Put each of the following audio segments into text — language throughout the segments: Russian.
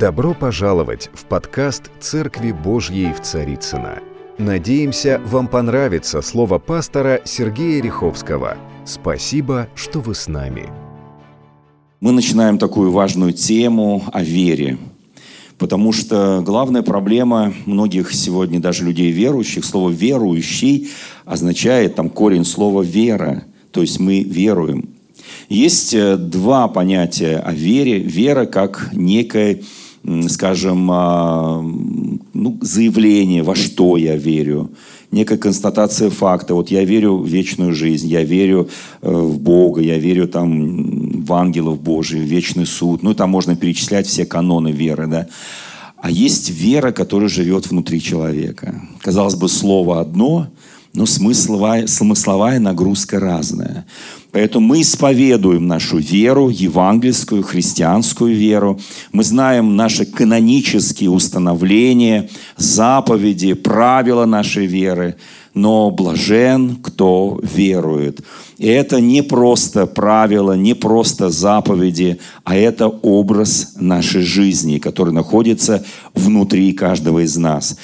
Добро пожаловать в подкаст «Церкви Божьей в Царицыно». Надеемся, вам понравится слово пастора Сергея Ряховского. Спасибо, что вы с нами. Мы начинаем такую важную тему о вере, потому что главная проблема многих сегодня, даже людей верующих, слово «верующий» означает там корень слова «вера», то есть мы веруем. Есть два понятия о вере. Вера как некое, скажем, заявление, во что я верю. Некая констатация факта. Вот я верю в вечную жизнь, я верю в Бога, я верю там, в ангелов Божьих, в вечный суд. Ну, там можно перечислять все каноны веры, да. А есть вера, которая живет внутри человека. Казалось бы, слово одно, но смысловая нагрузка разная. Поэтому мы исповедуем нашу веру, евангельскую, христианскую веру. Мы знаем наши канонические установления, заповеди, правила нашей веры. Но блажен, кто верует. И это не просто правила, не просто заповеди, а это образ нашей жизни, который находится внутри каждого из нас.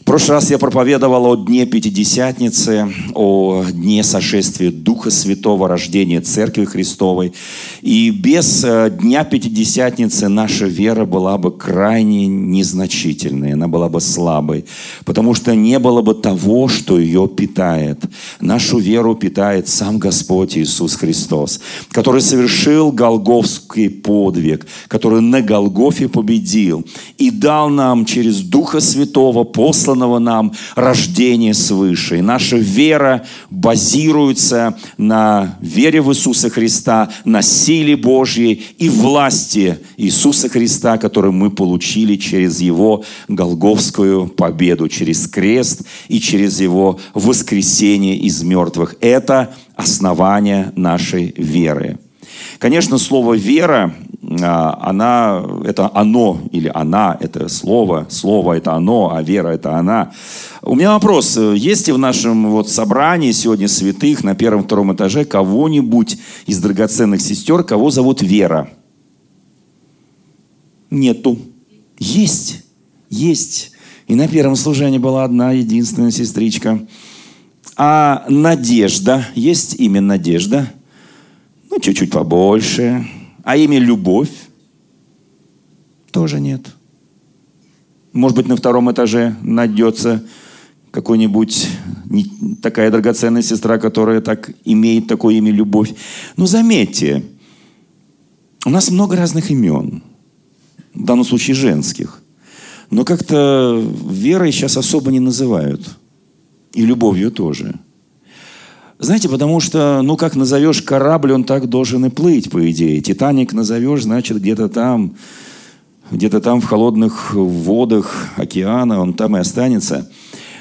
В прошлый раз я проповедовал о Дне Пятидесятницы, о Дне сошествия Духа Святого, рождения Церкви Христовой. И без Дня Пятидесятницы наша вера была бы крайне незначительной, она была бы слабой, потому что не было бы того, что ее питает. Нашу веру питает сам Господь Иисус Христос, который совершил Голгофский подвиг, который на Голгофе победил и дал нам через Духа Святого, посланного нам рождение свыше. И наша вера базируется на вере в Иисуса Христа, на силе Божьей и власти Иисуса Христа, которую мы получили через Его Голгофскую победу, через крест и через Его воскресение из мертвых. Это основание нашей веры. Конечно, слово «вера», слово это оно, а вера это она. У меня вопрос, есть ли в нашем собрании сегодня святых на первом-втором этаже кого-нибудь из драгоценных сестер, кого зовут Вера? Нету. Есть. И на первом служении была одна единственная сестричка. А Надежда, есть имя Надежда? Чуть-чуть побольше. А имя Любовь? Тоже нет. Может быть, на втором этаже найдется какой-нибудь такая драгоценная сестра, которая так имеет такое имя Любовь. Но заметьте, у нас много разных имен. В данном случае женских. Но как-то Верой сейчас особо не называют. И Любовью тоже. Знаете, потому что, как назовешь корабль, он так должен и плыть, по идее. «Титаник» назовешь, значит, где-то там в холодных водах океана он там и останется.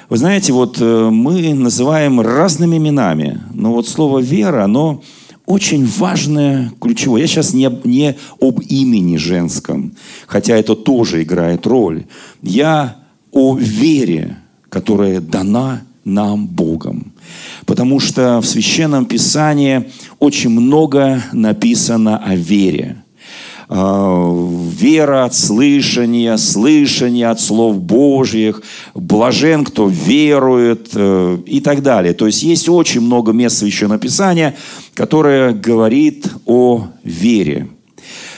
Вы знаете, мы называем разными именами, но слово «вера», оно очень важное, ключевое. Я сейчас не об имени женском, хотя это тоже играет роль. Я о вере, которая дана нам Богом. Потому что в Священном Писании очень много написано о вере. Вера от слышания, слышание от слов Божьих, блажен, кто верует и так далее. То есть есть очень много мест Священного Писания, которое говорит о вере.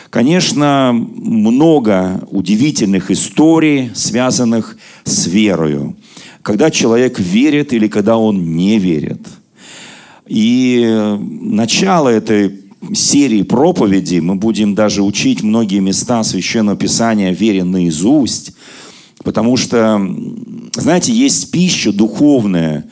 Конечно, много удивительных историй, связанных с верою. Когда человек верит или когда он не верит. И начало этой серии проповедей мы будем даже учить многие места Священного Писания вере наизусть. Потому что, знаете, есть пища духовная,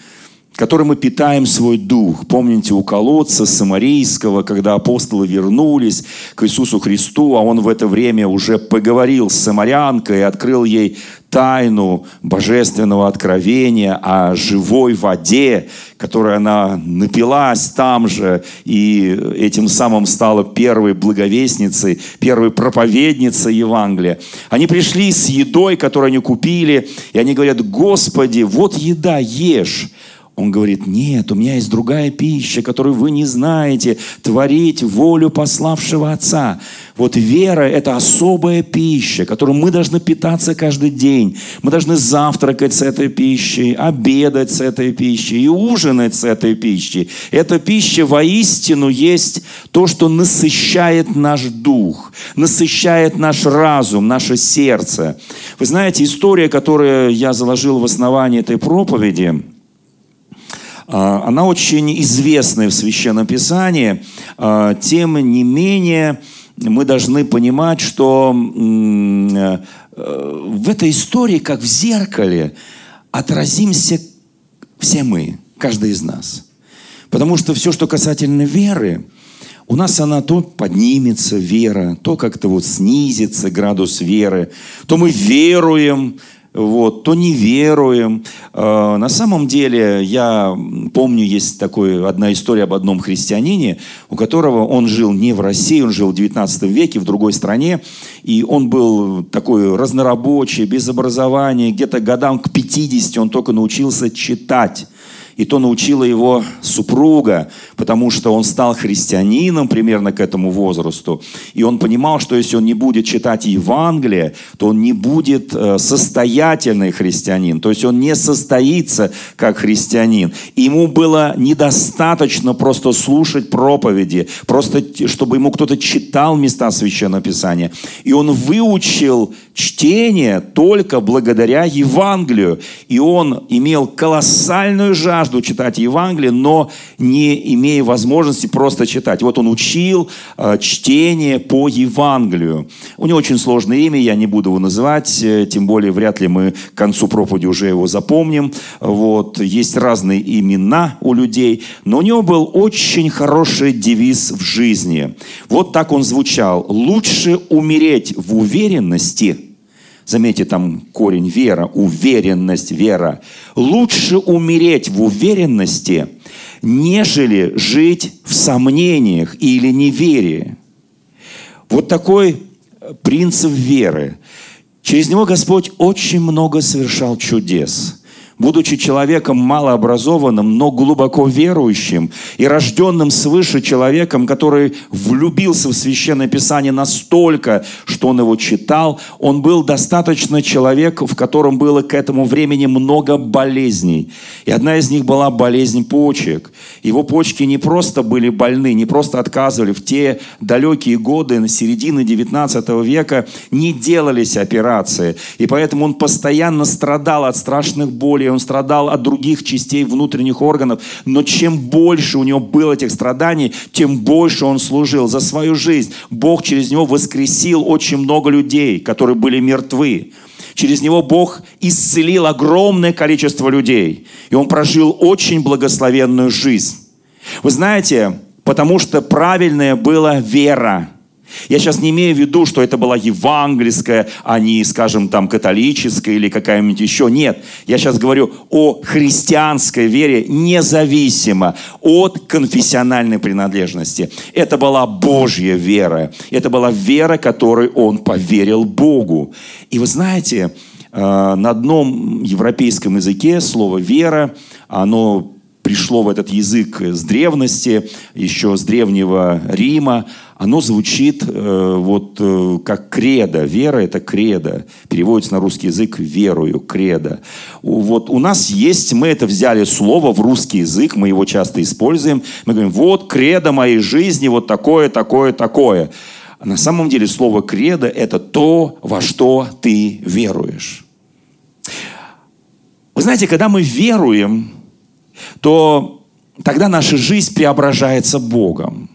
которой мы питаем свой дух. Помните, у колодца самарийского, когда апостолы вернулись к Иисусу Христу, а он в это время уже поговорил с самарянкой и открыл ей тайну божественного откровения о живой воде, которой она напилась там же, и этим самым стала первой благовестницей, первой проповедницей Евангелия. Они пришли с едой, которую они купили, и они говорят: «Господи, вот еда, ешь». Он говорит: нет, у меня есть другая пища, которую вы не знаете, творить волю пославшего Отца. Вот вера – это особая пища, которую мы должны питаться каждый день. Мы должны завтракать с этой пищей, обедать с этой пищей и ужинать с этой пищей. Эта пища воистину есть то, что насыщает наш дух, насыщает наш разум, наше сердце. Вы знаете, история, которую я заложил в основании этой проповеди, она очень известная в Священном Писании. Тем не менее, мы должны понимать, что в этой истории, как в зеркале, отразимся все мы, каждый из нас. Потому что все, что касательно веры, у нас она то поднимется, вера, то как-то вот снизится градус веры, то мы веруем, вот, то не веруем. На самом деле, я помню, есть одна история об одном христианине, у которого он жил не в России, он жил в 19 веке, в другой стране, и он был такой разнорабочий, без образования, где-то годам к 50 он только научился читать. И то научила его супруга, потому что он стал христианином примерно к этому возрасту. И он понимал, что если он не будет читать Евангелие, то он не будет состоятельный христианин. То есть он не состоится как христианин. И ему было недостаточно просто слушать проповеди, просто чтобы ему кто-то читал места Священного Писания. И он выучил чтение только благодаря Евангелию. И он имел колоссальную жажду читать Евангелие, но не имея возможности просто читать. Вот он учил чтение по Евангелию. У него очень сложное имя, я не буду его называть, тем более вряд ли мы к концу проповеди уже его запомним. Вот. Есть разные имена у людей, но у него был очень хороший девиз в жизни. Вот так он звучал: «Лучше умереть в уверенности». Заметьте, там корень вера, уверенность, вера. «Лучше умереть в уверенности, нежели жить в сомнениях или неверии». Вот такой принцип веры. Через него Господь очень много совершал чудес. Будучи человеком малообразованным, но глубоко верующим и рожденным свыше человеком, который влюбился в Священное Писание настолько, что он его читал, он был достаточно человек, в котором было к этому времени много болезней. И одна из них была болезнь почек. Его почки не просто были больны, не просто отказывали. В те далекие годы, на середине 19 века, не делались операции. И поэтому он постоянно страдал от страшных болей. Он страдал от других частей внутренних органов. Но чем больше у него было этих страданий, тем больше он служил за свою жизнь. Бог через него воскресил очень много людей, которые были мертвы. Через него Бог исцелил огромное количество людей. И он прожил очень благословенную жизнь. Вы знаете, потому что правильная была вера. Я сейчас не имею в виду, что это была евангельская, а не, скажем, там, католическая или какая-нибудь еще. Нет, я сейчас говорю о христианской вере независимо от конфессиональной принадлежности. Это была Божья вера. Это была вера, которой он поверил Богу. И вы знаете, на одном европейском языке слово «вера», оно пришло в этот язык с древности, еще с древнего Рима. Оно звучит как кредо. Вера – это кредо. Переводится на русский язык «верую», кредо. Вот у нас есть, мы это взяли слово в русский язык, мы его часто используем. Мы говорим: вот кредо моей жизни, вот такое, такое, такое. На самом деле слово «кредо» – это то, во что ты веруешь. Вы знаете, когда мы веруем, то тогда наша жизнь преображается Богом.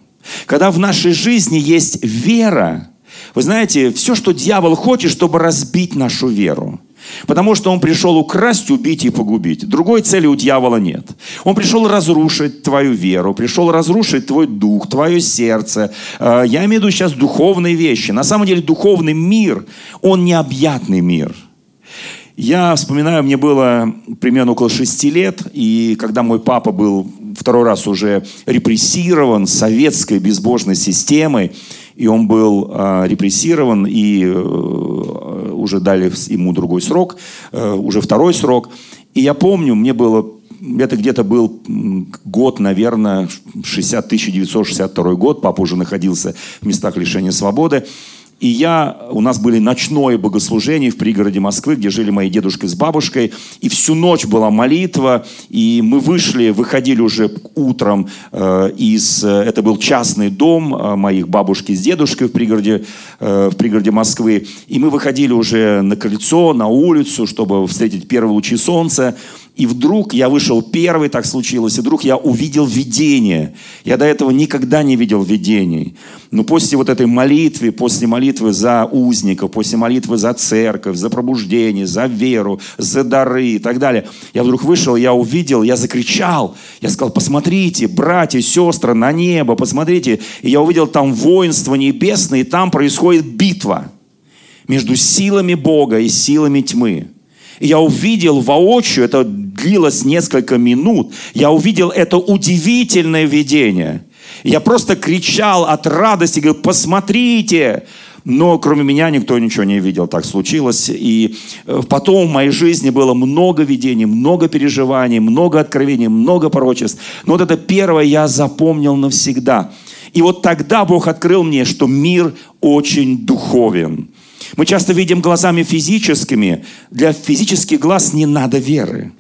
Когда в нашей жизни есть вера, вы знаете, все, что дьявол хочет, чтобы разбить нашу веру. Потому что он пришел украсть, убить и погубить. Другой цели у дьявола нет. Он пришел разрушить твою веру, пришел разрушить твой дух, твое сердце. Я имею в виду сейчас духовные вещи. На самом деле духовный мир, он необъятный мир. Я вспоминаю, мне было примерно около 6 лет, и когда мой папа был второй раз уже репрессирован советской безбожной системой, и он был репрессирован, и уже дали ему другой срок, уже второй срок. И я помню, мне было это где-то был год, наверное, 1962 год. Папа уже находился в местах лишения свободы. И у нас были ночное богослужение в пригороде Москвы, где жили мои дедушка с бабушкой. И всю ночь была молитва. И мы выходили уже утром это был частный дом моих бабушки с дедушкой в пригороде Москвы. И мы выходили уже на крыльцо, на улицу, чтобы встретить первые лучи солнца. И вдруг я вышел первый, так случилось, и вдруг я увидел видение. Я до этого никогда не видел видений. Но после вот этой молитвы, после молитвы за узников, после молитвы за церковь, за пробуждение, за веру, за дары и так далее, я вдруг вышел, я увидел, я закричал. Я сказал: посмотрите, братья, сестры, на небо, посмотрите. И я увидел там воинство небесное, и там происходит битва между силами Бога и силами тьмы. Я увидел воочию, это длилось несколько минут, я увидел это удивительное видение. Я просто кричал от радости, говорю: посмотрите! Но кроме меня никто ничего не видел, так случилось. И потом в моей жизни было много видений, много переживаний, много откровений, много пророчеств. Но вот это первое я запомнил навсегда. И вот тогда Бог открыл мне, что мир очень духовен. Мы часто видим глазами физическими. Для физических глаз не надо веры.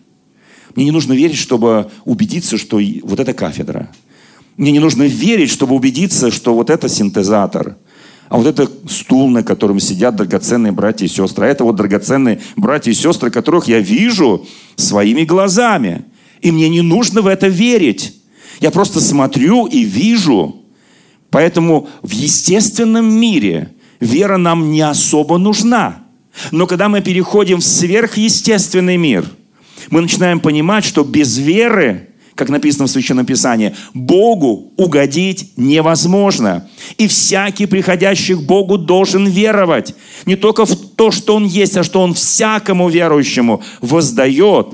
Мне не нужно верить, чтобы убедиться, что вот это кафедра. Мне не нужно верить, чтобы убедиться, что вот это синтезатор. А вот это стул, на котором сидят драгоценные братья и сестры. А это вот драгоценные братья и сестры, которых я вижу своими глазами. И мне не нужно в это верить. Я просто смотрю и вижу. Поэтому в естественном мире вера нам не особо нужна. Но когда мы переходим в сверхъестественный мир, мы начинаем понимать, что без веры, как написано в Священном Писании, Богу угодить невозможно. И всякий, приходящий к Богу, должен веровать. Не только в то, что Он есть, а что Он всякому верующему воздает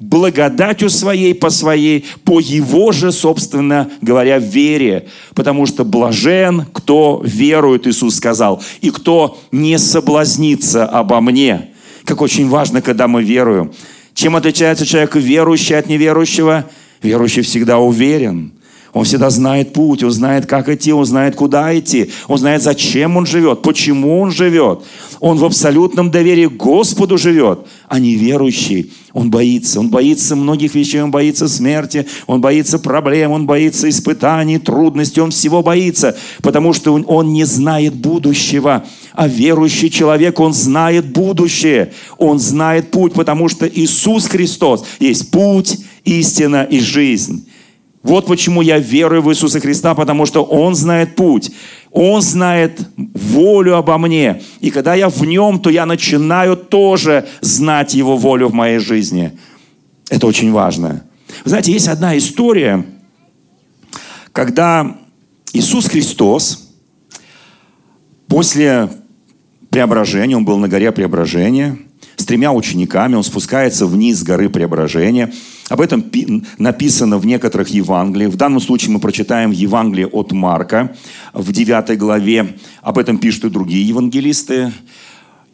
благодатью своей, по его же, собственно говоря, вере. Потому что блажен, кто верует, Иисус сказал, и кто не соблазнится обо мне. Как очень важно, когда мы веруем. Чем отличается человек верующий от неверующего? Верующий всегда уверен. Он всегда знает путь, он знает, как идти, он знает, куда идти. Он знает, зачем он живет, почему он живет. Он в абсолютном доверии к Господу живет. А неверующий, он боится многих вещей, он боится смерти, он боится проблем, он боится испытаний, трудностей, он всего боится, потому что он не знает будущего. А верующий человек, он знает будущее, он знает путь, потому что Иисус Христос есть путь, истина и жизнь. Вот почему я верую в Иисуса Христа, потому что Он знает путь, Он знает волю обо мне. И когда я в Нем, то я начинаю тоже знать Его волю в моей жизни. Это очень важно. Вы знаете, есть одна история, когда Иисус Христос после преображения, Он был на горе преображения, с тремя учениками, Он спускается вниз с горы преображения. Об этом написано в некоторых Евангелиях. В данном случае мы прочитаем Евангелие от Марка в 9 главе. Об этом пишут и другие евангелисты.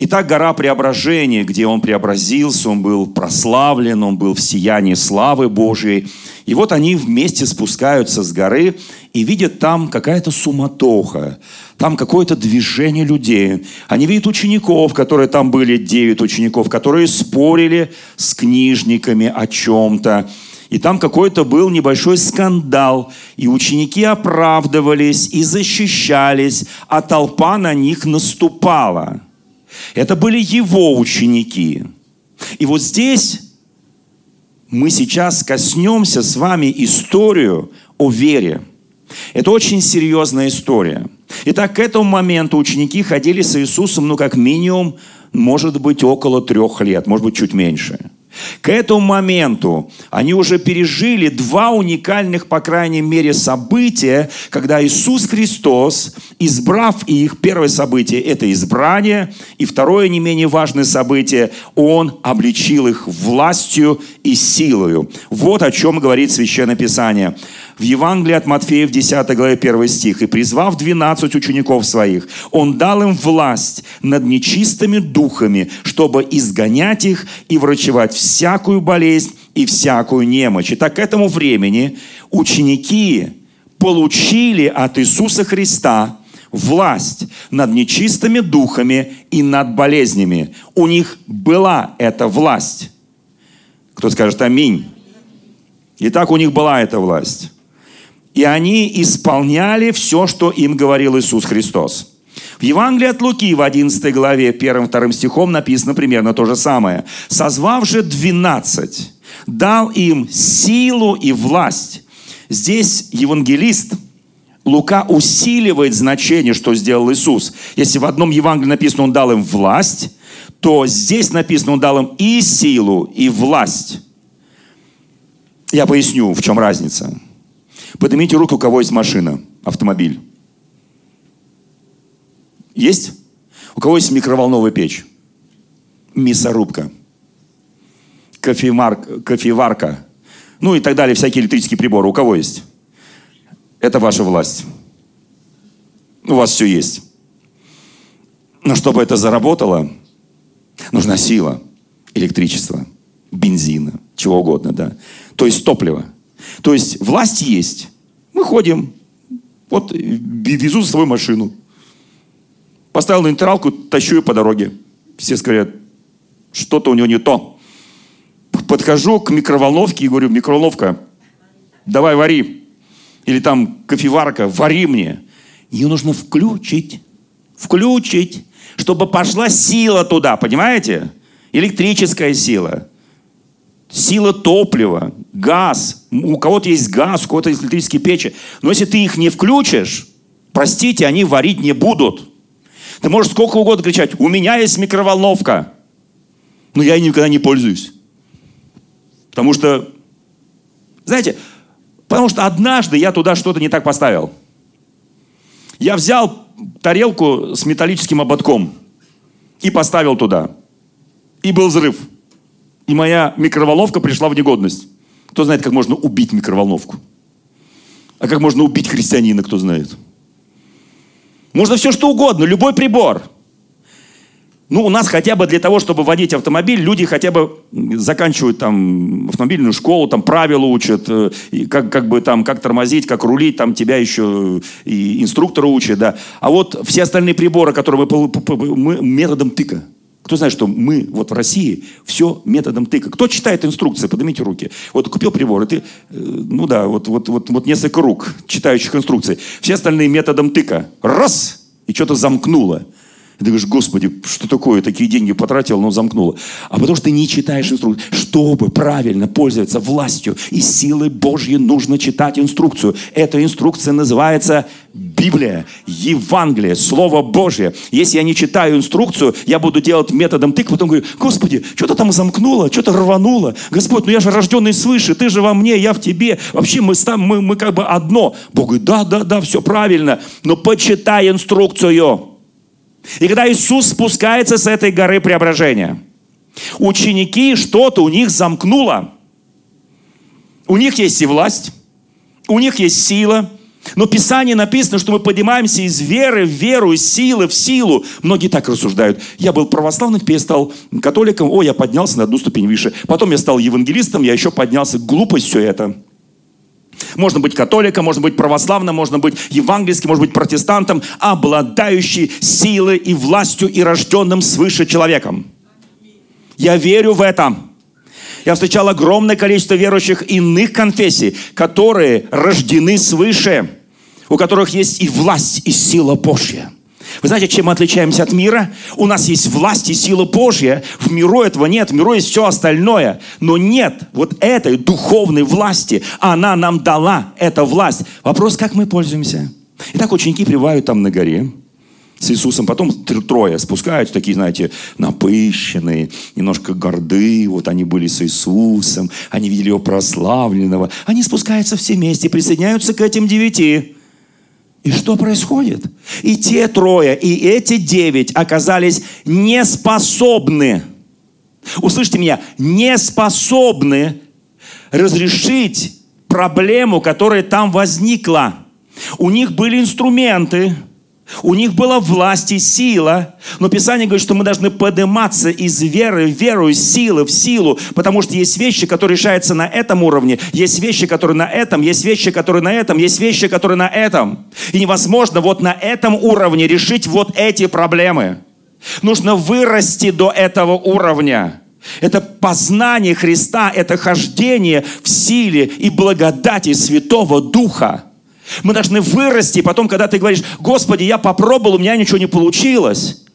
Итак, гора преображения, где Он преобразился, Он был прославлен, Он был в сиянии славы Божьей. И вот они вместе спускаются с горы и видят там какая-то суматоха, там какое-то движение людей. Они видят учеников, которые там были, 9 учеников, которые спорили с книжниками о чем-то. И там какой-то был небольшой скандал, и ученики оправдывались и защищались, а толпа на них наступала. Это были Его ученики. И вот здесь мы сейчас коснемся с вами историю о вере. Это очень серьезная история. Итак, к этому моменту ученики ходили с Иисусом, как минимум, может быть, около 3 лет, может быть, чуть меньше. К этому моменту они уже пережили 2 уникальных, по крайней мере, события, когда Иисус Христос, избрав их, первое событие – это избрание, и второе, не менее важное событие – Он обличил их властью и силою. Вот о чем говорит Священное Писание. В Евангелии от Матфея в 10 главе 1 стих. «И призвав 12 учеников своих, Он дал им власть над нечистыми духами, чтобы изгонять их и врачевать всякую болезнь и всякую немочь. Итак, к этому времени ученики получили от Иисуса Христа власть над нечистыми духами и над болезнями. У них была эта власть. Кто скажет аминь? Итак, у них была эта власть. И они исполняли все, что им говорил Иисус Христос. В Евангелии от Луки в 11 главе 1-2 стихом написано примерно то же самое. «Созвав же 12, дал им силу и власть». Здесь евангелист Лука усиливает значение, что сделал Иисус. Если в одном Евангелии написано, Он дал им власть, то здесь написано, Он дал им и силу, и власть. Я поясню, в чем разница. Поднимите руку, у кого есть машина, автомобиль. Есть? У кого есть микроволновая печь? Мясорубка. Кофеварка. Ну и так далее, всякие электрические приборы. У кого есть? Это ваша власть. У вас все есть. Но чтобы это заработало, нужна сила, электричество, бензина, чего угодно, да. То есть топливо. То есть власть есть. Мы ходим. Вот везу за собой машину. Поставил на интервалку, тащу ее по дороге. Все говорят, что-то у него не то. Подхожу к микроволновке и говорю, микроволновка, давай вари. Или там кофеварка, вари мне. Ее нужно включить. Включить, чтобы пошла сила туда, понимаете? Электрическая сила. Сила топлива, газ. У кого-то есть газ, у кого-то есть электрические печи. Но если ты их не включишь, простите, они варить не будут. Ты можешь сколько угодно кричать, у меня есть микроволновка, но я ей никогда не пользуюсь. Потому что, знаете, потому что однажды я туда что-то не так поставил. Я взял тарелку с металлическим ободком и поставил туда. И был взрыв. И моя микроволновка пришла в негодность. Кто знает, как можно убить микроволновку? А как можно убить христианина, кто знает? Можно все что угодно, любой прибор. Ну, у нас хотя бы для того, чтобы водить автомобиль, люди хотя бы заканчивают там автомобильную школу, там правила учат, как тормозить, как рулить, там тебя еще и инструктора учат, да. А вот все остальные приборы, которые мы методом тыка. Кто знает, что мы вот в России все методом тыка. Кто читает инструкции? Поднимите руки. Вот купил прибор, и ты, ну да, вот несколько рук, читающих инструкции. Все остальные методом тыка. Раз! И что-то замкнуло. И ты говоришь, Господи, что такое? Такие деньги потратил, но замкнуло. А потому что ты не читаешь инструкцию. Чтобы правильно пользоваться властью и силой Божьей, нужно читать инструкцию. Эта инструкция называется Библия, Евангелие, Слово Божье. Если я не читаю инструкцию, я буду делать методом тык, потом говорю, Господи, что-то там замкнуло, что-то рвануло. Господь, ну я же рожденный свыше, Ты же во мне, я в Тебе. Вообще мы как бы одно. Бог говорит, да, все правильно, но почитай инструкцию. И когда Иисус спускается с этой горы преображения, ученики, что-то у них замкнуло. У них есть и власть, у них есть сила. Но в Писании написано, что мы поднимаемся из веры в веру, из силы в силу. Многие так рассуждают. Я был православным, теперь я стал католиком. О, я поднялся на одну ступень выше. Потом я стал евангелистом, я еще поднялся. Глупость все это. Можно быть католиком, можно быть православным, можно быть евангельским, можно быть протестантом, обладающий силой и властью и рожденным свыше человеком. Я верю в это. Я встречал огромное количество верующих иных конфессий, которые рождены свыше, у которых есть и власть, и сила Божья. Вы знаете, чем мы отличаемся от мира? У нас есть власть и сила Божья. В миру этого нет. В миру есть все остальное. Но нет вот этой духовной власти. Она нам дала, эта власть. Вопрос, как мы пользуемся? Итак, ученики пребывают там на горе с Иисусом. Потом трое спускаются, такие, знаете, напыщенные, немножко горды. Вот они были с Иисусом. Они видели Его прославленного. Они спускаются все вместе, присоединяются к этим 9. И что происходит? И те 3, и эти 9 оказались неспособны, услышьте меня, неспособны разрешить проблему, которая там возникла. У них были инструменты, У них была власть и сила. Но Писание говорит, что мы должны подниматься из веры в веру, из силы в силу. Потому что есть вещи, которые решаются на этом уровне. Есть вещи, которые на этом. Есть вещи, которые на этом. Есть вещи, которые на этом. И невозможно вот на этом уровне решить вот эти проблемы. Нужно вырасти до этого уровня. Это познание Христа. Это хождение в силе и благодати Святого Духа. Мы должны вырасти, и потом, когда ты говоришь: «Господи, я попробовал, у меня ничего не получилось».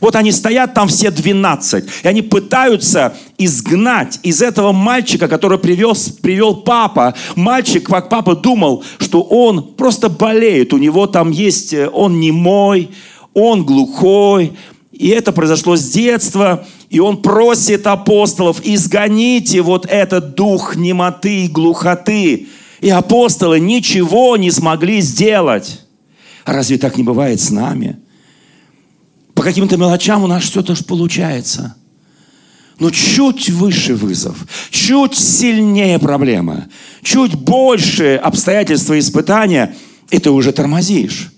Вот они стоят там все 12, и они пытаются изгнать из этого мальчика, который привел папа. Мальчик, как папа думал, что он просто болеет, у него там есть, он немой, он глухой. И это произошло с детства, и он просит апостолов: «Изгоните вот этот дух немоты и глухоты». И апостолы ничего не смогли сделать. А разве так не бывает с нами? По каким-то мелочам у нас что-то получается. Но чуть выше вызов, чуть сильнее проблема, чуть больше обстоятельства и испытания, и ты уже тормозишь.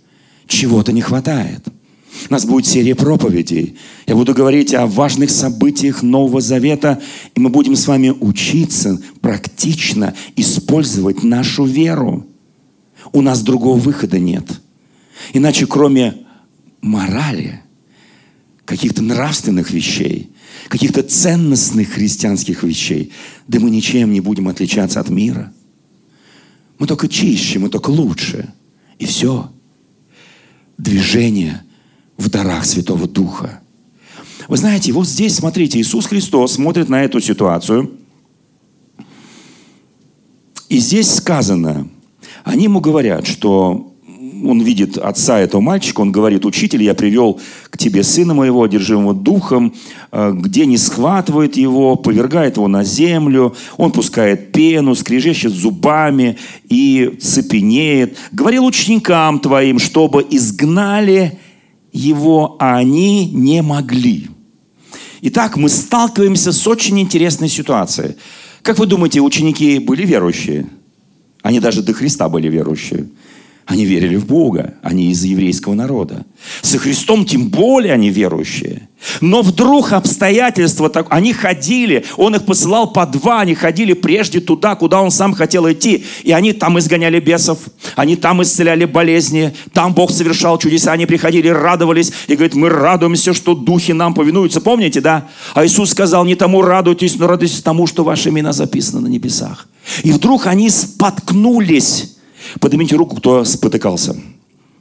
Чего-то не хватает. У нас будет серия проповедей. Я буду говорить о важных событиях Нового Завета, и мы будем с вами учиться практично использовать нашу веру. У нас другого выхода нет. Иначе, кроме морали, каких-то нравственных вещей, каких-то ценностных христианских вещей, да мы ничем не будем отличаться от мира. Мы только чище, мы только лучше. И все. Движение в дарах Святого Духа. Вы знаете, вот здесь, смотрите, Иисус Христос смотрит на эту ситуацию. И здесь сказано, они ему говорят, что он видит отца этого мальчика, он говорит: «Учитель, я привел к тебе сына моего, одержимого духом, где не схватывает его, повергает его на землю, он пускает пену, скрежещет зубами и цепенеет. Говорил ученикам твоим, чтобы изгнали его, а они не могли». Итак, мы сталкиваемся с очень интересной ситуацией. Как вы думаете, ученики были верующие? Они даже до Христа были верующие. Они верили в Бога. Они из еврейского народа. Со Христом тем более они верующие. Но вдруг обстоятельства... Они ходили, он их посылал по два, они ходили прежде туда, куда он сам хотел идти. И они там изгоняли бесов, они там исцеляли болезни, там Бог совершал чудеса, они приходили, радовались. И говорит: мы радуемся, что духи нам повинуются. Помните, да? А Иисус сказал: не тому радуйтесь, но радуйтесь тому, что ваши имена записаны на небесах. И вдруг они споткнулись. Поднимите руку, кто спотыкался.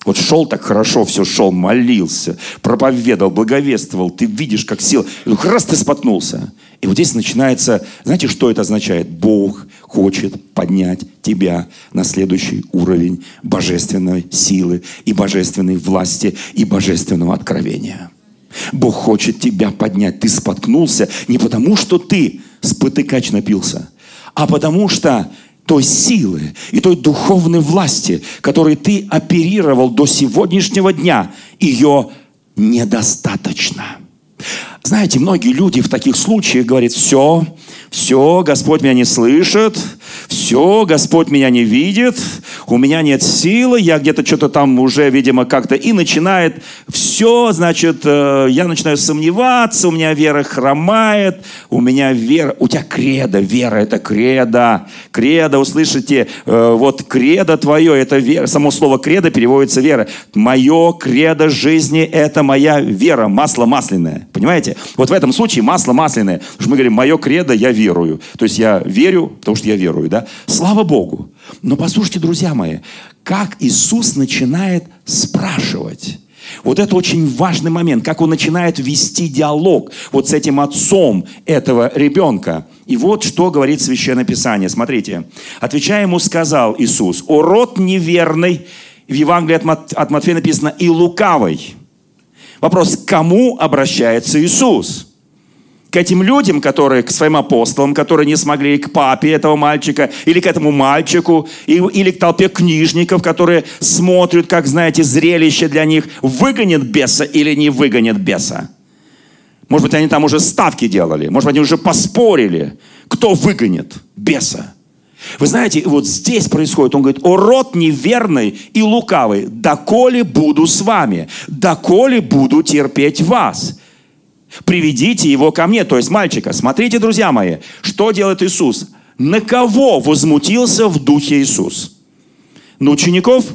Вот шел так хорошо, все шел, молился, проповедовал, благовествовал. Ты видишь, как сила. И вдруг раз ты споткнулся. И вот здесь начинается... Знаете, что это означает? Бог хочет поднять тебя на следующий уровень божественной силы и божественной власти и божественного откровения. Бог хочет тебя поднять. Ты споткнулся не потому, что ты спотыкач напился, а потому что... той силы и той духовной власти, которой ты оперировал до сегодняшнего дня, ее недостаточно. Знаете, многие люди в таких случаях говорят: все, Господь меня не слышит, все, Господь меня не видит, у меня нет силы, я где-то что-то там уже, видимо, как-то, и начинает все, значит, я начинаю сомневаться, у меня вера хромает, у меня вера, у тебя кредо, вера — это кредо, услышите, вот кредо твое, это вера, само слово кредо переводится вера, мое кредо жизни — это моя вера, масло масляное, понимаете? Вот в этом случае масло масляное. Потому что мы говорим: мое кредо, я верую. То есть я верю, потому что я верую, да? Слава Богу. Но послушайте, друзья мои, как Иисус начинает спрашивать. Вот это очень важный момент. Как он начинает вести диалог вот с этим отцом этого ребенка. И вот что говорит Священное Писание. Смотрите. Отвечая ему, сказал Иисус: «О род неверный». В Евангелии от Матфея написано: «И лукавый». Вопрос: к кому обращается Иисус? К этим людям, которые, к своим апостолам, которые не смогли, к папе этого мальчика, или к этому мальчику, или к толпе книжников, которые смотрят, как, знаете, зрелище для них, выгонят беса или не выгонят беса. Может быть, они там уже ставки делали, может быть, они уже поспорили, кто выгонит беса. Вы знаете, вот здесь происходит, он говорит: «О род неверный и лукавый, доколе буду с вами, доколе буду терпеть вас? Приведите его ко мне», то есть мальчика. Смотрите, друзья мои, что делает Иисус? На кого возмутился в духе Иисус? На учеников?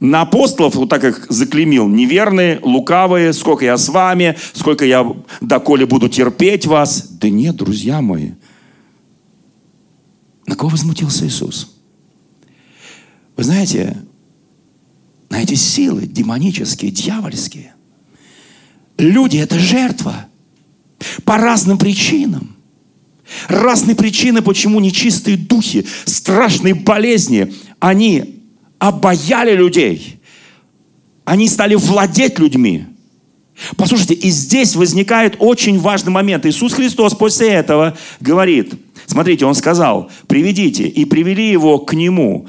На апостолов, вот так их заклеймил: неверные, лукавые, сколько я с вами, сколько я, доколе буду терпеть вас. Да нет, друзья мои. На кого возмутился Иисус? Вы знаете, на эти силы демонические, дьявольские. Люди – это жертва. По разным причинам. Разные причины, почему нечистые духи, страшные болезни, они обаяли людей. Они стали владеть людьми. Послушайте, и здесь возникает очень важный момент. Иисус Христос после этого говорит, смотрите, Он сказал: «Приведите». И привели его к Нему.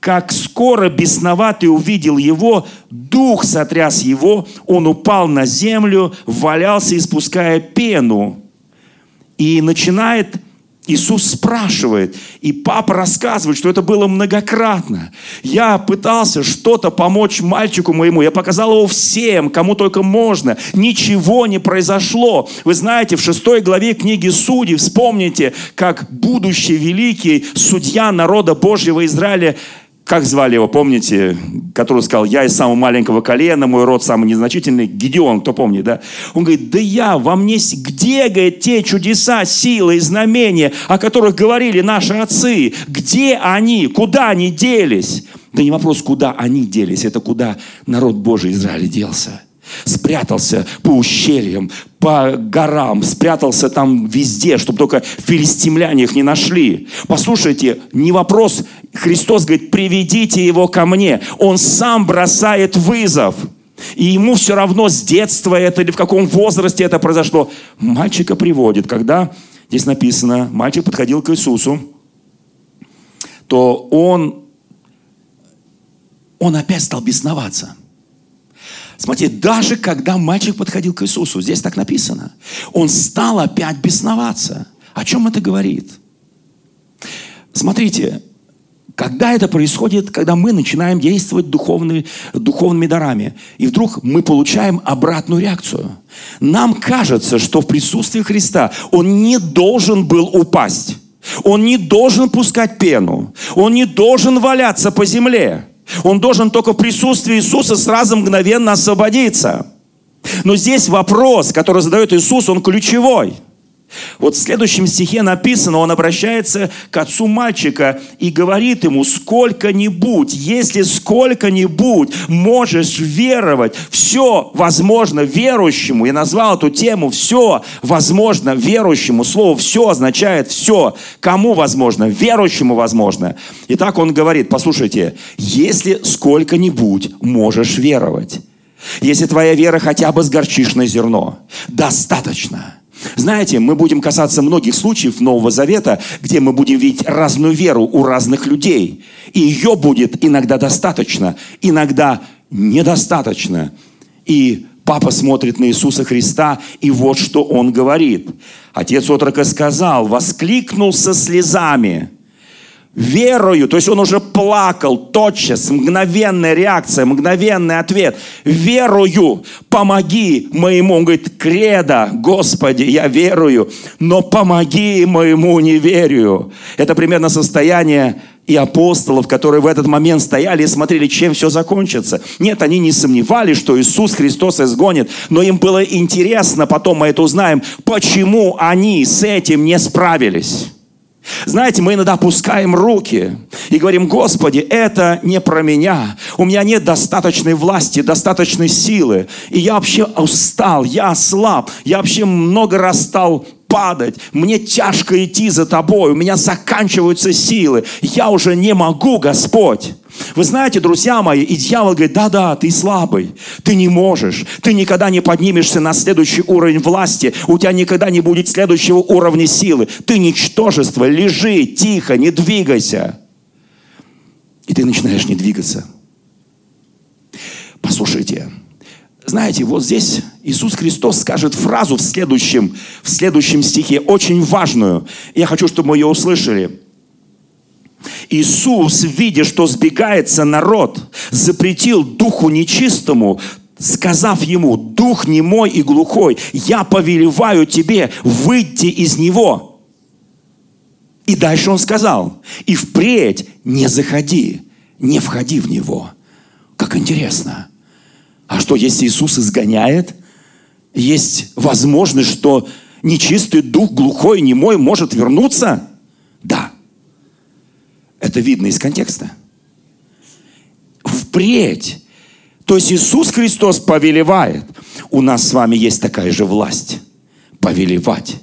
Как скоро бесноватый увидел его, дух сотряс его, он упал на землю, валялся, испуская пену. И начинает... Иисус спрашивает, и папа рассказывает, что это было многократно. Я пытался что-то помочь мальчику моему, я показал его всем, кому только можно. Ничего не произошло. Вы знаете, в 6 главе книги Судей, вспомните, как будущий великий судья народа Божьего Израиля, как звали его, помните, который сказал: «Я из самого маленького колена, мой род самый незначительный», Гедеон, кто помнит, да? Он говорит: «Да я, во мне, где, говорит, те чудеса, силы и знамения, о которых говорили наши отцы? Где они? Куда они делись?» Да не вопрос, куда они делись, это куда народ Божий Израиль делся. Спрятался по ущельям, по горам, спрятался там везде, чтобы только филистимляне их не нашли. Послушайте, не вопрос. Христос говорит: «Приведите его ко мне». Он сам бросает вызов. И ему все равно, с детства это или в каком возрасте это произошло. Мальчика приводит. Когда, здесь написано, мальчик подходил к Иисусу, то он опять стал бесноваться. Смотрите, даже когда мальчик подходил к Иисусу, здесь так написано, он стал опять бесноваться. О чем это говорит? Смотрите, когда это происходит, когда мы начинаем действовать духовными дарами, и вдруг мы получаем обратную реакцию. Нам кажется, что в присутствии Христа он не должен был упасть, он не должен пускать пену, он не должен валяться по земле. Он должен только в присутствии Иисуса сразу мгновенно освободиться. Но здесь вопрос, который задает Иисус, он ключевой. Вот в следующем стихе написано, он обращается к отцу мальчика и говорит ему: «Сколько-нибудь, если сколько-нибудь можешь веровать, все возможно верующему». Я назвал эту тему «Все возможно верующему». Слово «все» означает «все». Кому возможно? Верующему возможно. И так он говорит, послушайте: «Если сколько-нибудь можешь веровать, если твоя вера хотя бы с горчичное зерно, достаточно». Знаете, мы будем касаться многих случаев Нового Завета, где мы будем видеть разную веру у разных людей. И ее будет иногда достаточно, иногда недостаточно. И папа смотрит на Иисуса Христа, и вот что он говорит. Отец отрока сказал, воскликнул со слезами: «Верою», то есть он уже плакал тотчас, мгновенная реакция, мгновенный ответ. «Верою, помоги моему». Он говорит: «Кредо, Господи, я верую, но помоги моему неверию». Это примерно состояние и апостолов, которые в этот момент стояли и смотрели, чем все закончится. Нет, они не сомневались, что Иисус Христос изгонит, но им было интересно, потом мы это узнаем, почему они с этим не справились. Знаете, мы иногда опускаем руки и говорим: «Господи, это не про меня, у меня нет достаточной власти, достаточной силы, и я вообще устал, я слаб, я вообще много раз стал падать, мне тяжко идти за Тобой, у меня заканчиваются силы, я уже не могу, Господь». Вы знаете, друзья мои, и дьявол говорит: «Да-да, ты слабый, ты не можешь, ты никогда не поднимешься на следующий уровень власти, у тебя никогда не будет следующего уровня силы, ты ничтожество, лежи тихо, не двигайся». И ты начинаешь не двигаться. Послушайте, знаете, вот здесь Иисус Христос скажет фразу в следующем стихе, очень важную. Я хочу, чтобы мы ее услышали. Иисус, видя, что сбегается народ, запретил духу нечистому, сказав ему: «Дух немой и глухой, я повелеваю тебе выйти из него». И дальше он сказал: «И впредь не заходи, не входи в него». Как интересно. А что, если Иисус изгоняет? Есть возможность, что нечистый дух, глухой, немой может вернуться? Да. Это видно из контекста. Впредь. То есть Иисус Христос повелевает. У нас с вами есть такая же власть. Повелевать.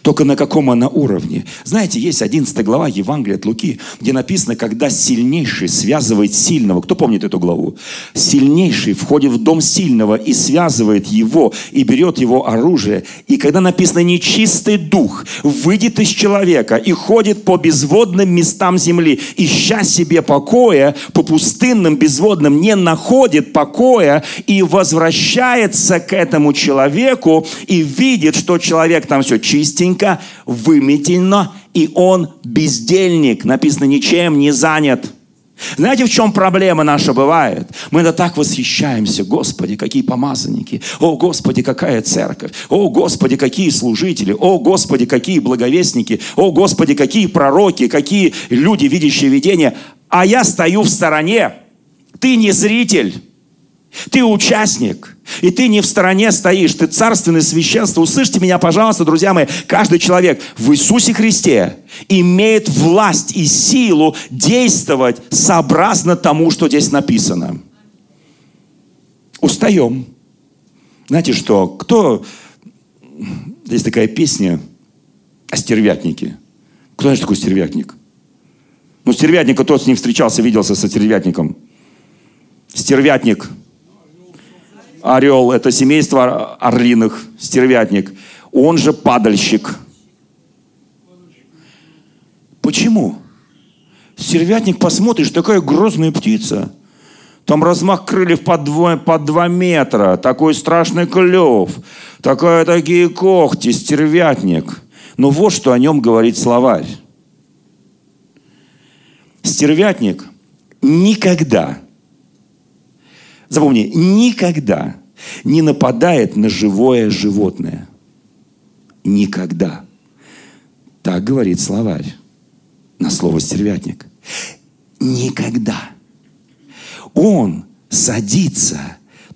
Только на каком она уровне? Знаете, есть 11 глава Евангелия от Луки, где написано, когда сильнейший связывает сильного. Кто помнит эту главу? Сильнейший входит в дом сильного и связывает его, и берет его оружие. И когда написано, нечистый дух выйдет из человека и ходит по безводным местам земли, ища себе покоя, по пустынным безводным не находит покоя и возвращается к этому человеку и видит, что человек там все чистит, чистенько, выметено, и он бездельник. Написано, ничем не занят. Знаете, в чем проблема наша бывает? Мы так восхищаемся. Господи, какие помазанники. О, Господи, какая церковь. О, Господи, какие служители. О, Господи, какие благовестники. О, Господи, какие пророки. Какие люди, видящие видения. А я стою в стороне. Ты не зритель. Ты участник, и ты не в стороне стоишь, ты царственное священство. Услышьте меня, пожалуйста, друзья мои. Каждый человек в Иисусе Христе имеет власть и силу действовать сообразно тому, что здесь написано. Устаем. Знаете что, кто... Есть такая песня о стервятнике. Кто же такой стервятник? Ну, стервятника тот, с ним встречался, виделся со стервятником. Стервятник. Орел – это семейство орлиных, стервятник. Он же падальщик. Почему? Стервятник, посмотришь, такая грозная птица. Там размах крыльев по 2 метра, такой страшный клев, такие когти, стервятник. Но вот что о нем говорит словарь. Стервятник никогда... Запомни, никогда не нападает на живое животное. Никогда. Так говорит словарь. На слово стервятник. Никогда. Он садится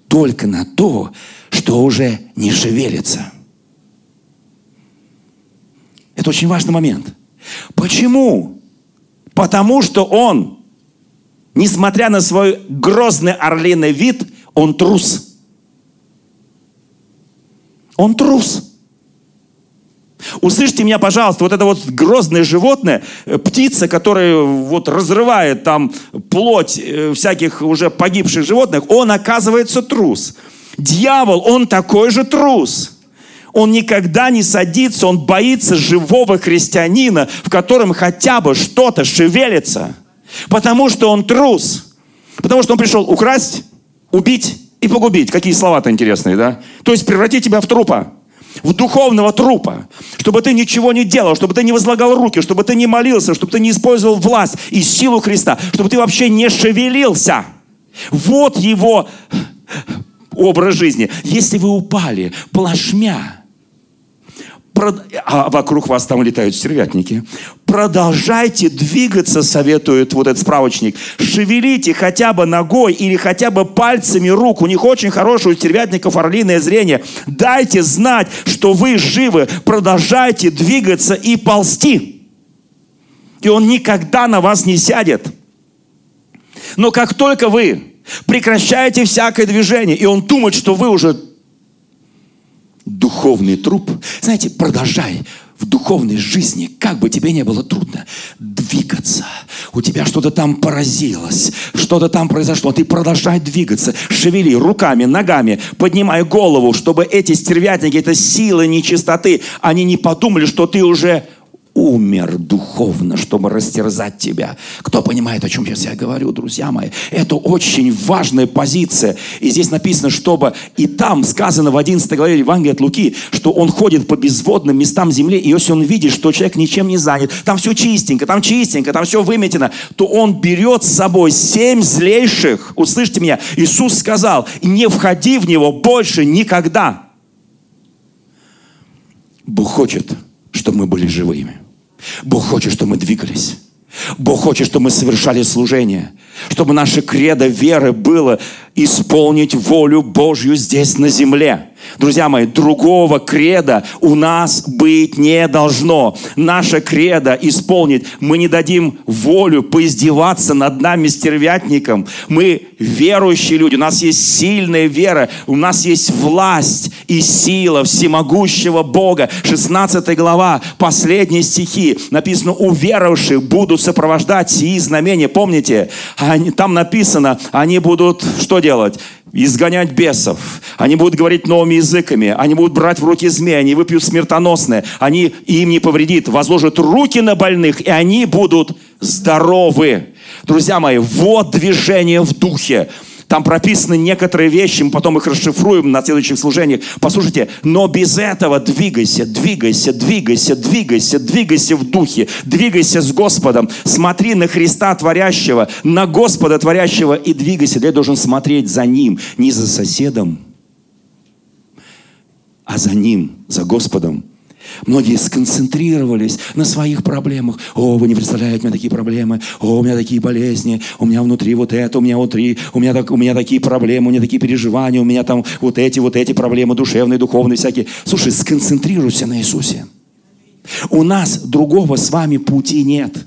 только на то, что уже не шевелится. Это очень важный момент. Почему? Потому что он, несмотря на свой грозный орлиный вид, он трус. Он трус. Услышьте меня, пожалуйста, вот это вот грозное животное, птица, которая вот разрывает там плоть всяких уже погибших животных, он оказывается трус. Дьявол, он такой же трус. Он никогда не садится, он боится живого христианина, в котором хотя бы что-то шевелится. Потому что он трус. Потому что он пришел украсть, убить и погубить. Какие слова-то интересные, да? То есть превратить тебя в трупа. В духовного трупа. Чтобы ты ничего не делал. Чтобы ты не возлагал руки. Чтобы ты не молился. Чтобы ты не использовал власть и силу Христа. Чтобы ты вообще не шевелился. Вот его образ жизни. Если вы упали плашмя, а вокруг вас там летают стервятники. Продолжайте двигаться, советует вот этот справочник. Шевелите хотя бы ногой или хотя бы пальцами рук. У них очень хорошее, у стервятников, орлиное зрение. Дайте знать, что вы живы. Продолжайте двигаться и ползти. И он никогда на вас не сядет. Но как только вы прекращаете всякое движение, и он думает, что вы уже духовный труп. Знаете, продолжай в духовной жизни, как бы тебе не было трудно, двигаться. У тебя что-то там поразилось, что-то там произошло. Ты продолжай двигаться. Шевели руками, ногами, поднимай голову, чтобы эти стервятники, эта сила нечистоты, они не подумали, что ты уже умер духовно, чтобы растерзать тебя. Кто понимает, о чем сейчас я говорю, друзья мои? Это очень важная позиция. И здесь написано, чтобы... И там сказано в 11 главе Евангелия от Луки, что он ходит по безводным местам земли, и если он видит, что человек ничем не занят, там все чистенько, там чистенько, там все выметено, то он берет с собой 7 злейших. Услышьте меня, Иисус сказал, не входи в него больше никогда. Бог хочет, чтобы мы были живыми. Бог хочет, чтобы мы двигались. Бог хочет, чтобы мы совершали служение. Чтобы наше кредо веры было исполнить волю Божью здесь на земле. Друзья мои, другого кредо у нас быть не должно. Наше кредо исполнить. Мы не дадим волю поиздеваться над нами стервятником. Мы верующие люди. У нас есть сильная вера. У нас есть власть и сила всемогущего Бога. 16 глава, последние стихи. Написано, уверовавших будут сопровождать сии знамения. Помните, там написано, они будут что делать? Изгонять бесов. Они будут говорить новыми языками. Они будут брать в руки змеи. Они выпьют смертоносное. Они им не повредит. Возложат руки на больных. И они будут здоровы. Друзья мои, вот движение в духе. Там прописаны некоторые вещи. Мы потом их расшифруем на следующих служениях. Послушайте. Но без этого двигайся, двигайся, двигайся, двигайся, двигайся в духе. Двигайся с Господом. Смотри на Христа творящего, на Господа творящего и двигайся. Ты должен смотреть за Ним. Не за соседом, а за Ним, за Господом. Многие сконцентрировались на своих проблемах. О, вы не представляете, у меня такие проблемы. О, у меня такие болезни. У меня внутри вот это, у меня внутри. У меня такие проблемы, у меня такие переживания. У меня там вот эти проблемы душевные, духовные всякие. Слушай, сконцентрируйся на Иисусе. У нас другого с вами пути нет.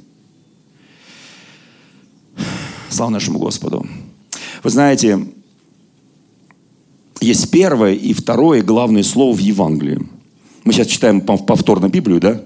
Слава нашему Господу. Вы знаете, есть первое и второе главное слово в Евангелии. Мы сейчас читаем повторно Библию, да?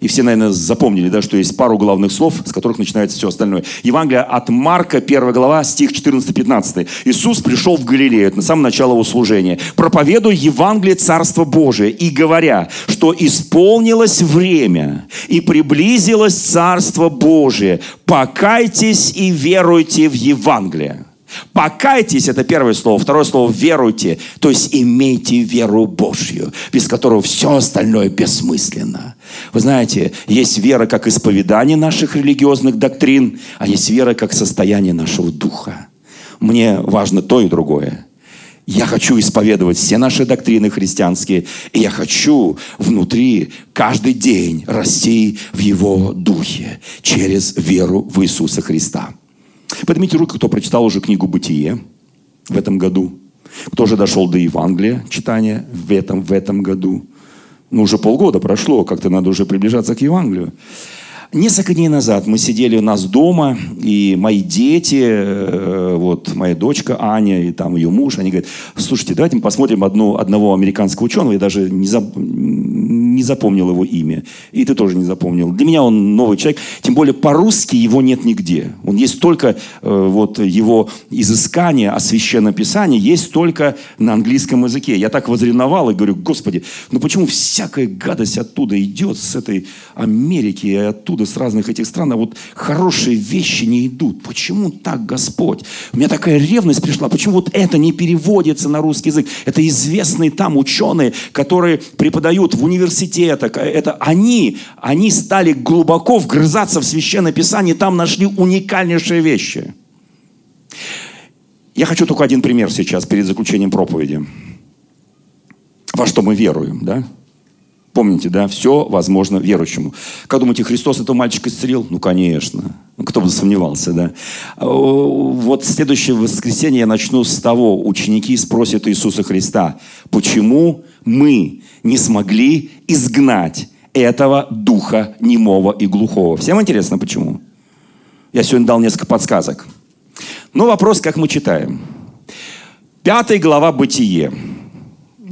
И все, наверное, запомнили, да, что есть пару главных слов, с которых начинается все остальное. Евангелие от Марка, 1 глава, стих 14-15. Иисус пришел в Галилею, это на самом начале его служения. Проповедуя Евангелие Царства Божия и говоря, что исполнилось время и приблизилось Царство Божие. Покайтесь и веруйте в Евангелие. Покайтесь, это первое слово. Второе слово веруйте, то есть имейте веру Божью, без которого все остальное бессмысленно. Вы знаете, есть вера как исповедание наших религиозных доктрин, а есть вера как состояние нашего духа. Мне важно то и другое. Я хочу исповедовать все наши доктрины христианские, и я хочу внутри каждый день расти в Его духе через веру в Иисуса Христа. Поднимите руку, кто прочитал уже книгу «Бытие» в этом году. Кто же дошел до Евангелия, читания в этом году. Ну, уже полгода прошло, как-то надо уже приближаться к Евангелию. Несколько дней назад мы сидели у нас дома, и мои дети, вот моя дочка Аня и там ее муж, они говорят, слушайте, давайте мы посмотрим одного американского ученого, я даже не запомнил его имя, и ты тоже не запомнил. Для меня он новый человек, тем более по-русски его нет нигде. Он есть только, вот его изыскания о Священном Писании есть только на английском языке. Я так возревновал и говорю, Господи, ну почему всякая гадость оттуда идет, с этой Америки, оттуда с разных этих стран, а вот хорошие вещи не идут. Почему так, Господь? У меня такая ревность пришла. Почему вот это не переводится на русский язык? Это известные там ученые, которые преподают в университетах. Это они стали глубоко вгрызаться в Священное Писание, там нашли уникальнейшие вещи. Я хочу только один пример сейчас перед заключением проповеди. Во что мы веруем, да? Помните, да? Все возможно верующему. Как думаете, Христос этого мальчика исцелил? Ну, конечно. Кто бы сомневался, да? Вот следующее воскресенье я начну с того. Ученики спросят Иисуса Христа, почему мы не смогли изгнать этого духа немого и глухого? Всем интересно, почему? Я сегодня дал несколько подсказок. Но вопрос, как мы читаем. 5 глава «Бытие».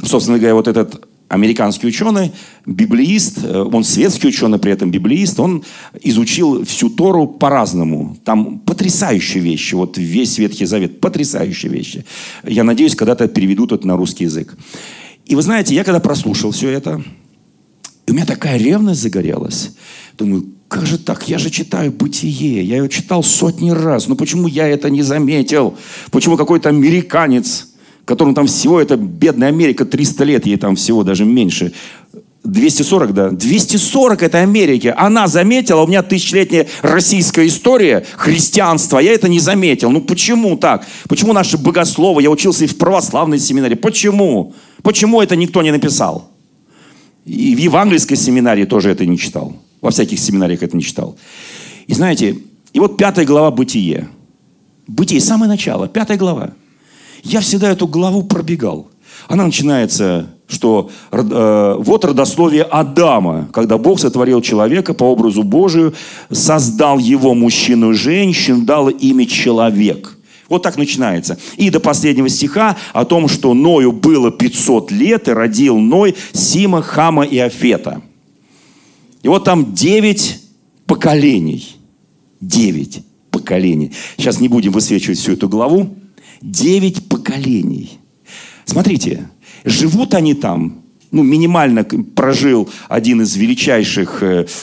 Собственно говоря, вот этот... Американский ученый, библеист, он светский ученый, при этом библеист, он изучил всю Тору по-разному. Там потрясающие вещи, вот весь Ветхий Завет, потрясающие вещи. Я надеюсь, когда-то переведут это на русский язык. И вы знаете, я когда прослушал все это, И у меня такая ревность загорелась. Думаю, как же так? Я же читаю «Бытие». Я его читал сотни раз. Ну почему я это не заметил? Почему какой-то американец, которому там всего, это бедная Америка, 300 лет ей там всего, даже меньше, 240, да. 240 это Америки. Она заметила, у меня тысячелетняя российская история, христианство. Я это не заметил. Ну почему так? Почему наши богословы? Я учился и в православной семинаре. Почему? Почему это никто не написал? И в евангельской семинарии тоже это не читал. Во всяких семинариях это не читал. И знаете, и вот 5 глава «Бытие». «Бытие», самое начало, 5 глава. Я всегда эту главу пробегал. Она начинается, что вот родословие Адама, когда Бог сотворил человека по образу Божию, создал его мужчину и женщину, дал имя человек. Вот так начинается. И до последнего стиха о том, что Ною было 500 лет, и родил Ной Сима, Хама и Афета. И вот там 9 поколений. 9 поколений. Сейчас не будем высвечивать всю эту главу. 9 поколений. Смотрите, живут они там, ну, минимально прожил один из величайших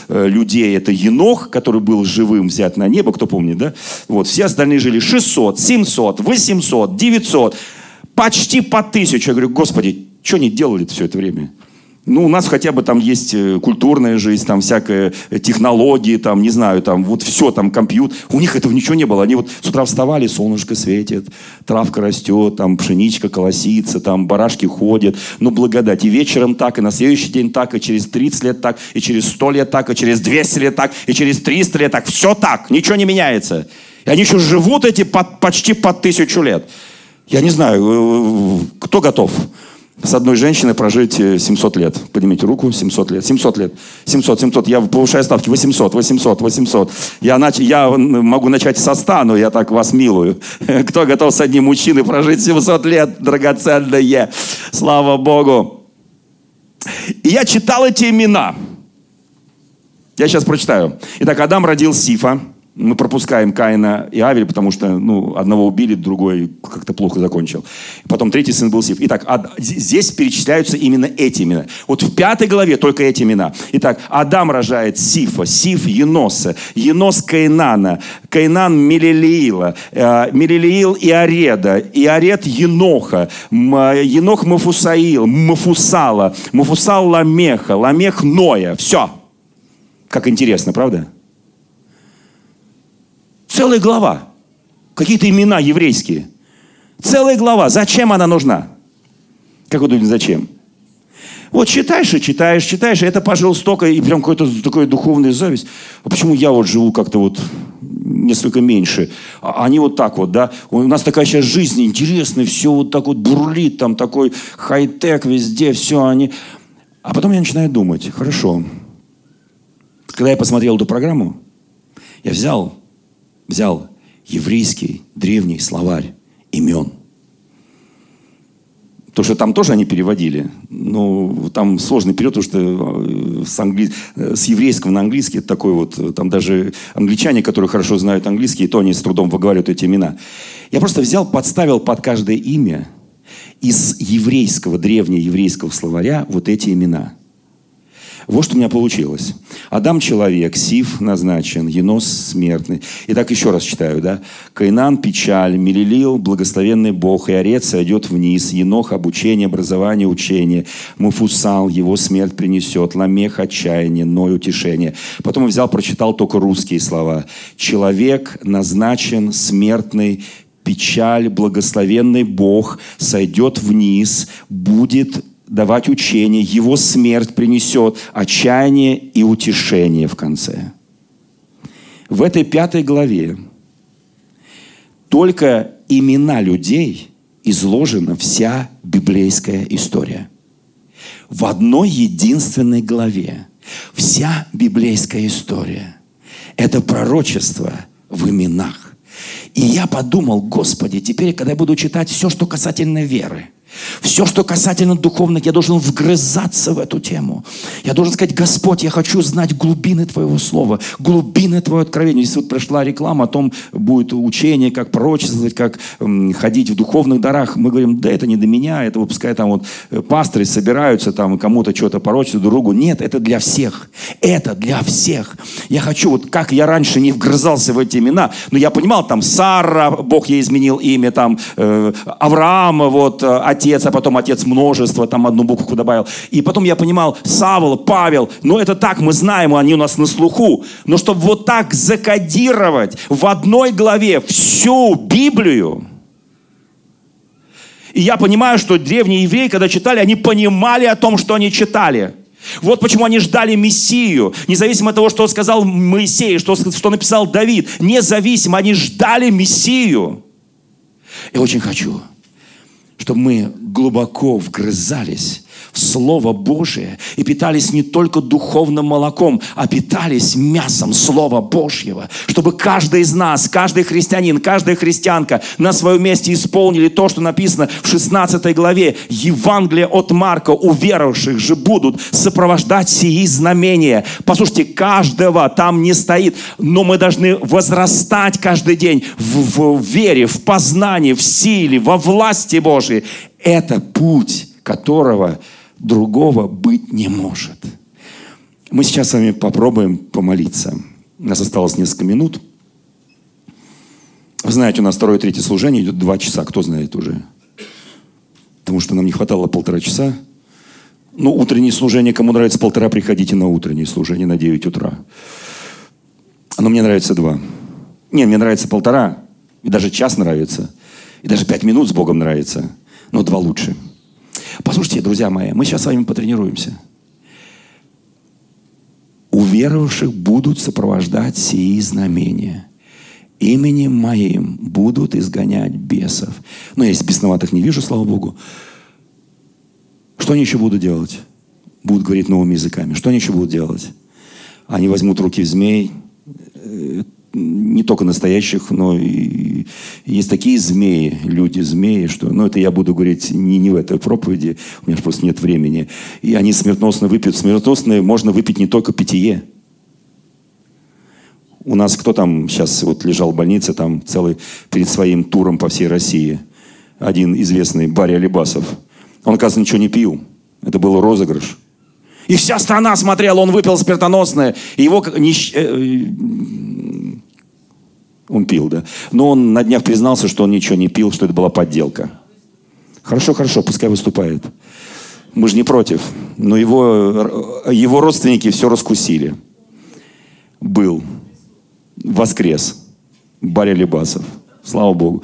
людей, это Енох, который был живым, взят на небо, кто помнит, да? Вот, все остальные жили 600, 700, 800, 900, почти по 1000. Я говорю, Господи, что они делали все это время? Ну, у нас хотя бы там есть культурная жизнь, там всякие технологии, там, не знаю, там, вот все, там, компьютер. У них этого ничего не было. Они вот с утра вставали, солнышко светит, травка растет, там, пшеничка колосится, там, барашки ходят. Ну, благодать. И вечером так, и на следующий день так, и через 30 лет так, и через 100 лет так, и через 200 лет так, и через 300 лет так. Все так, ничего не меняется. И они еще живут эти почти по 1000 лет. Я не знаю, кто готов? С одной женщиной прожить 700 лет. Поднимите руку, 700 лет. 700 лет. 700, 700. Я повышаю ставки. 800, 800, 800. Я могу начать со 100, но я так вас милую. Кто готов с одним мужчиной прожить 700 лет? Драгоценное. Слава Богу. И я читал эти имена. Я сейчас прочитаю. Итак, Адам родил Сифа. Мы пропускаем Каина и Авель, потому что, ну, одного убили, другой как-то плохо закончил. Потом 3-й сын был Сиф. Итак, здесь перечисляются именно эти имена. Вот в 5 главе только эти имена. Итак, Адам рожает Сифа, Сиф Еноса, Енос Кайнана, Кайнан Мелилиила, Мелилиил Иореда, Иорет Еноха, Енох Мафусала, Мафусал Ламеха, Ламех Ноя. Все. Как интересно, правда? Целая глава. Какие-то имена еврейские. Целая глава. Зачем она нужна? Как вы думаете, зачем? Вот читаешь и читаешь, читаешь, и это пожил столько, и прям какой-то такой духовная зависть. А почему я вот живу как-то вот несколько меньше? А они вот так вот, да? У нас такая сейчас жизнь интересная, все вот так вот бурлит, там такой хай-тек везде, все они... А потом я начинаю думать, хорошо. Когда я посмотрел эту программу, я взял еврейский древний словарь имен. То, что там тоже они переводили, но там сложный период, потому что с еврейского на английский это такой вот, там даже англичане, которые хорошо знают английский, и то они с трудом выговаривают эти имена. Я просто взял, подставил под каждое имя из еврейского, древнего еврейского словаря вот эти имена. Вот что у меня получилось. Адам – человек, Сиф назначен, Енос – смертный. Итак, еще раз читаю, да? Каинан – печаль, Мелилил – благословенный Бог, Иорет сойдет вниз, Енох – обучение, образование, учение, Мафусал – его смерть принесет, Ламех – отчаяние, Ной – утешение. Потом я взял, прочитал только русские слова. Человек назначен, смертный, печаль, благословенный Бог, сойдет вниз, будет давать учение, его смерть принесет отчаяние и утешение в конце. В этой 5 главе только имена людей изложена вся библейская история. В одной единственной главе вся библейская история. Это пророчество в именах. И я подумал, Господи, теперь, когда я буду читать все, что касательно веры, Все, что касательно духовных, я должен вгрызаться в эту тему. Я должен сказать: Господь, я хочу знать глубины Твоего Слова, глубины Твоего откровения. Здесь вот пришла реклама о том, будет учение, как пророчествовать, как ходить в духовных дарах. Мы говорим: да, это не до меня, это пускай там вот пастыри собираются, там кому-то что-то порочат, другу. Нет, это для всех. Это для всех. Я хочу, вот как я раньше не вгрызался в эти имена, но я понимал, там Сара, Бог ей изменил имя, там Авраам, вот, отец, а потом отец множества, там одну букву добавил. И потом я понимал, Савл, Павел, ну это так, мы знаем, они у нас на слуху. Но чтобы вот так закодировать в одной главе всю Библию, и я понимаю, что древние евреи, когда читали, они понимали о том, что они читали. Вот почему они ждали Мессию. Независимо от того, что сказал Моисей, что написал Давид. Независимо, они ждали Мессию. Я очень хочу, чтобы мы глубоко вгрызались в Слово Божие и питались не только духовным молоком, а питались мясом Слова Божьего, чтобы каждый из нас, каждый христианин, каждая христианка на своем месте исполнили то, что написано в 16 главе Евангелия от Марка: уверовавших же будут сопровождать сии знамения. Послушайте, каждого там не стоит, но мы должны возрастать каждый день в вере, в познании, в силе, во власти Божьей. Это путь, которого другого быть не может. Мы сейчас с вами попробуем помолиться. У нас осталось несколько минут. Вы знаете, у нас второе и третье служение идет 2 часа. Кто знает уже? Потому что нам не хватало 1,5 часа. Ну, утреннее служение, кому нравится 1,5, приходите на утреннее служение на 9 утра. Но мне нравится 2. Не, мне нравится 1,5. И даже час нравится. И даже 5 минут с Богом нравится. Но 2 лучше. Послушайте, друзья мои, мы сейчас с вами потренируемся. Уверовавших будут сопровождать сии знамения. Именем моим будут изгонять бесов. Но я здесь бесноватых не вижу, слава Богу. Что они еще будут делать? Будут говорить новыми языками. Что они еще будут делать? Они возьмут руки в змей. Не только настоящих, но и есть такие змеи, люди-змеи, что... Ну, это я буду говорить не в этой проповеди, у меня просто нет времени. И они смертоносно выпьют. Смертоносно можно выпить не только питье. У нас кто там сейчас вот лежал в больнице, там целый перед своим туром по всей России? Один известный, Барри Алибасов. Он, оказывается, ничего не пил. Это был розыгрыш. И вся страна смотрела, он выпил смертоносное. И его... Он пил, да. Но он на днях признался, что он ничего не пил, что это была подделка. Хорошо, хорошо, пускай выступает. Мы же не против. Но его родственники все раскусили. Был. Воскрес. Барри Алибасов. Слава Богу.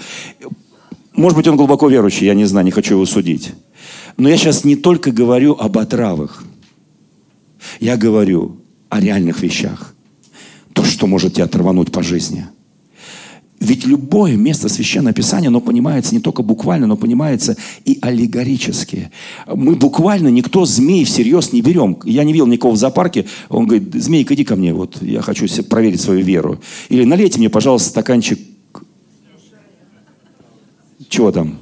Может быть, он глубоко верующий, я не знаю, не хочу его судить. Но я сейчас не только говорю об отравах. Я говорю о реальных вещах. То, что может тебя оторвануть по жизни. Ведь любое место Священного Писания, оно понимается не только буквально, но понимается и аллегорически. Мы буквально никто змей всерьез не берем. Я не видел никого в зоопарке. Он говорит: змейка, иди ко мне, вот я хочу проверить свою веру. Или налейте мне, пожалуйста, стаканчик... Чего там?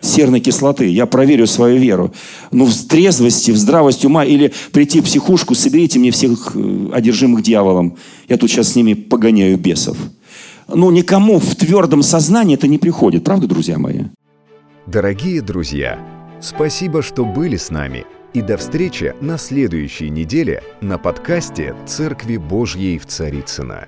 Серной кислоты. Я проверю свою веру. Ну, в трезвости, в здравости ума. Или прийти в психушку, соберите мне всех одержимых дьяволом. Я тут сейчас с ними погоняю бесов. Ну, никому в твердом сознании это не приходит. Правда, друзья мои? Дорогие друзья, спасибо, что были с нами. И до встречи на следующей неделе на подкасте «Церкви Божьей в Царицыно».